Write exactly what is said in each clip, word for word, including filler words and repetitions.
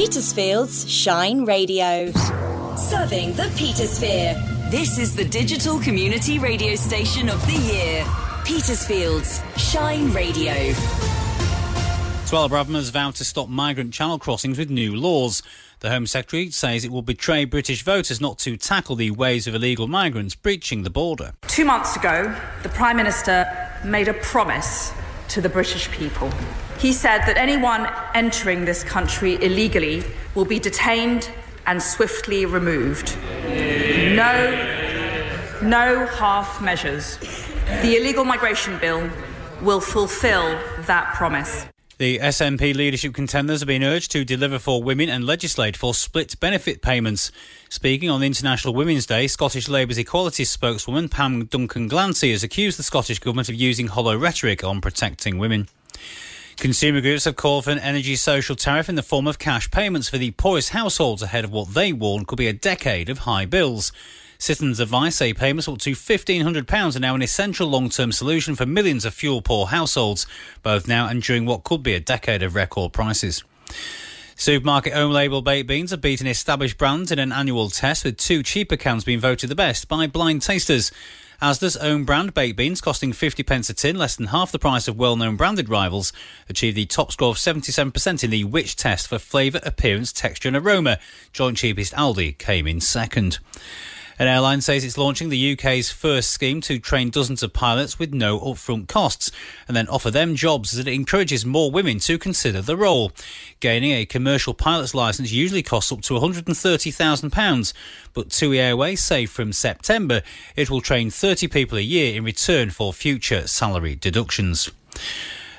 Petersfield's Shine Radio. Serving the Petersphere. This is the digital community radio station of the year. Petersfield's Shine Radio. Swell Brabham has vowed to stop migrant channel crossings with new laws. The Home Secretary says it will betray British voters not to tackle the waves of illegal migrants breaching the border. Two months ago, the Prime Minister made a promise to the British people. He said that anyone entering this country illegally will be detained and swiftly removed. No, no half measures. The illegal migration bill will fulfil that promise. The S N P leadership contenders have been urged to deliver for women and legislate for split benefit payments. Speaking on International Women's Day, Scottish Labour's equality spokeswoman Pam Duncan-Glancy has accused the Scottish Government of using hollow rhetoric on protecting women. Consumer groups have called for an energy social tariff in the form of cash payments for the poorest households ahead of what they warn could be a decade of high bills. Citizens Advice say payments up to fifteen hundred pounds are now an essential long-term solution for millions of fuel-poor households, both now and during what could be a decade of record prices. Supermarket own-label baked beans have beaten established brands in an annual test, with two cheaper cans being voted the best by blind tasters. Asda's own brand baked beans, costing fifty pence a tin, less than half the price of well-known branded rivals, achieved the top score of seventy-seven percent in the Which test for flavour, appearance, texture and aroma. Joint cheapest Aldi came in second. An airline says it's launching the U K's first scheme to train dozens of pilots with no upfront costs and then offer them jobs, as it encourages more women to consider the role. Gaining a commercial pilot's licence usually costs up to one hundred thirty thousand pounds, but T U I Airways say from September it will train thirty people a year in return for future salary deductions.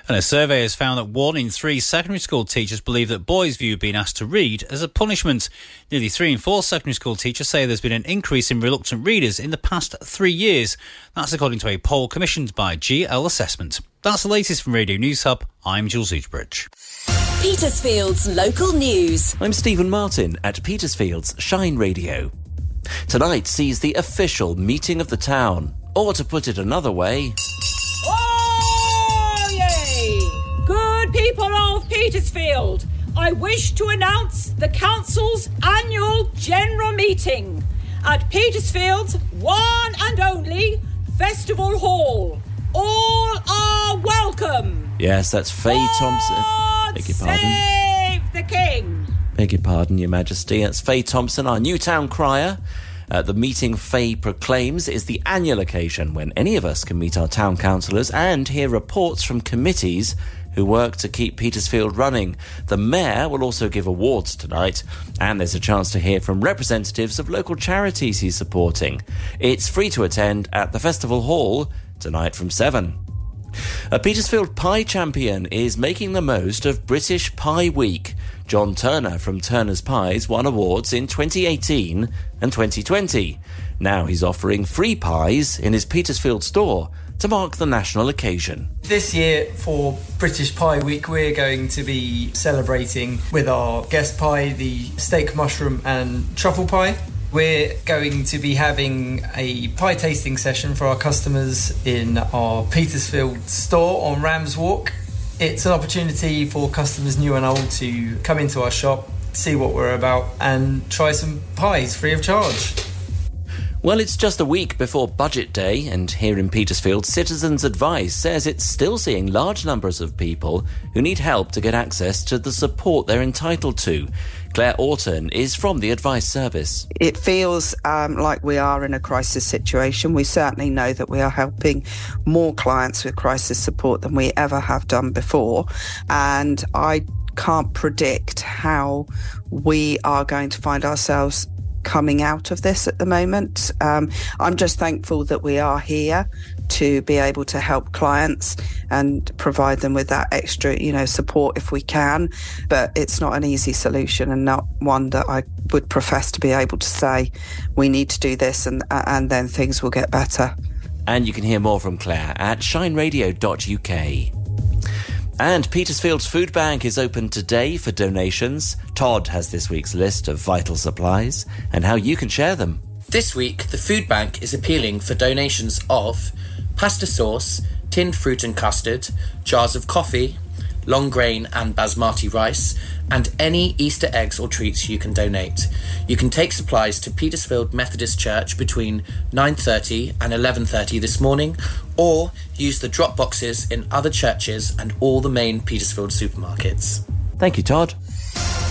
And a survey has found that one in three secondary school teachers believe that boys view being asked to read as a punishment. Nearly three in four secondary school teachers say there's been an increase in reluctant readers in the past three years. That's according to a poll commissioned by G L Assessment. That's the latest from Radio News Hub. I'm Jules Eaterbridge. Petersfield's local news. I'm Stephen Martin at Petersfield's Shine Radio. Tonight sees the official meeting of the town. Or to put it another way... Good people of Petersfield, I wish to announce the Council's annual general meeting at Petersfield's one and only Festival Hall. All are welcome. Yes, that's Faye Thompson. God Beg your pardon. Save the King. Beg your pardon, Your Majesty. That's Faye Thompson, our new town crier. Uh, the meeting, Faye proclaims, is the annual occasion when any of us can meet our town councillors and hear reports from committees who work to keep Petersfield running. The Mayor will also give awards tonight, and there's a chance to hear from representatives of local charities he's supporting. It's free to attend at the Festival Hall tonight from seven. A Petersfield Pie champion is making the most of British Pie Week. John Turner from Turner's Pies won awards in twenty eighteen and twenty twenty. Now he's offering free pies in his Petersfield store to mark the national occasion. This year for British Pie Week, we're going to be celebrating with our guest pie, the steak, mushroom and truffle pie. We're going to be having a pie tasting session for our customers in our Petersfield store on Rams Walk. It's an opportunity for customers new and old to come into our shop, see what we're about and try some pies free of charge. Well, it's just a week before Budget Day, and here in Petersfield, Citizens Advice says it's still seeing large numbers of people who need help to get access to the support they're entitled to. Claire Orton is from the Advice Service. It feels um, like we are in a crisis situation. We certainly know that we are helping more clients with crisis support than we ever have done before, and I can't predict how we are going to find ourselves coming out of this at the moment. Um, I'm just thankful that we are here to be able to help clients and provide them with that extra, you know, support if we can. But it's not an easy solution, and not one that I would profess to be able to say we need to do this and and then things will get better. And you can hear more from Claire at shine radio dot U K. And Petersfield's food bank is open today for donations. Todd has this week's list of vital supplies and how you can share them. This week, the food bank is appealing for donations of pasta sauce, tinned fruit and custard, jars of coffee, long grain and basmati rice, and any Easter eggs or treats you can donate. You can take supplies to Petersfield Methodist Church between nine thirty and eleven thirty this morning, or use the drop boxes in other churches and all the main Petersfield supermarkets. Thank you, Todd.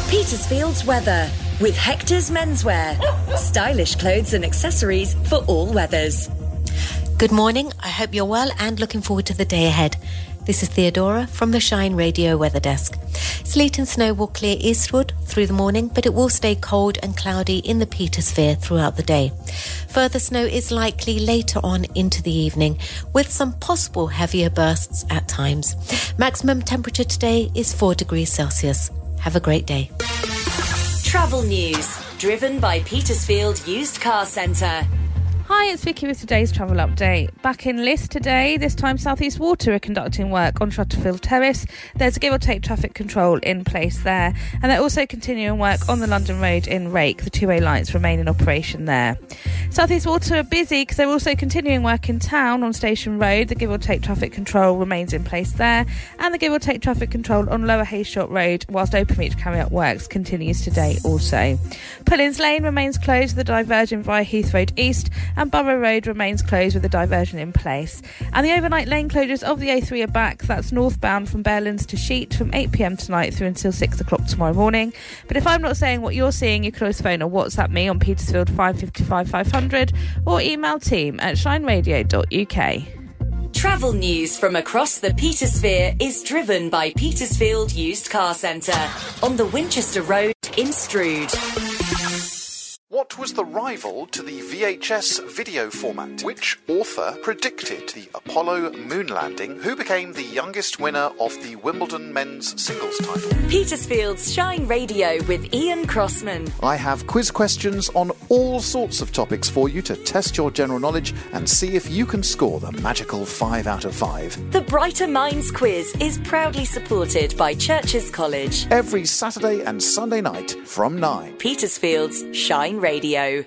Petersfield's weather with Hector's Menswear. Stylish clothes and accessories for all weathers. Good morning. I hope you're well and looking forward to the day ahead. This is Theodora from the Shine Radio Weather Desk. Sleet and snow will clear eastward through the morning, but it will stay cold and cloudy in the Petersphere throughout the day. Further snow is likely later on into the evening, with some possible heavier bursts at times. Maximum temperature today is four degrees Celsius. Have a great day. Travel news, driven by Petersfield Used Car Centre. Hi, it's Vicky with today's travel update. Back in list today, this time South East Water are conducting work on Shutterfield Terrace. There's a give or take traffic control in place there. And they're also continuing work on the London Road in Rake. The two-way lights remain in operation there. South East Water are busy because they're also continuing work in town on Station Road. The give or take traffic control remains in place there. And the give or take traffic control on Lower Hayshort Road, whilst Open Reach carry out works, continues today also. Pullins Lane remains closed with the diversion via Heath Road East, and Borough Road remains closed with a diversion in place. And the overnight lane closures of the A three are back. That's northbound from Bearlands to Sheet from eight p m tonight through until six o'clock tomorrow morning. But if I'm not saying what you're seeing, you can always phone or WhatsApp me on Petersfield five five five, five hundred or email team at shine radio dot u k. Travel news from across the Petersphere is driven by Petersfield Used Car Centre on the Winchester Road in Strood. What was the rival to the V H S video format? Which author predicted the Apollo moon landing? Who became the youngest winner of the Wimbledon men's singles title? Petersfield's Shine Radio with Ian Crossman. I have quiz questions on all sorts of topics for you to test your general knowledge and see if you can score the magical five out of five. The Brighter Minds Quiz is proudly supported by Churches College. Every Saturday and Sunday night from nine. Petersfield's Shine Radio.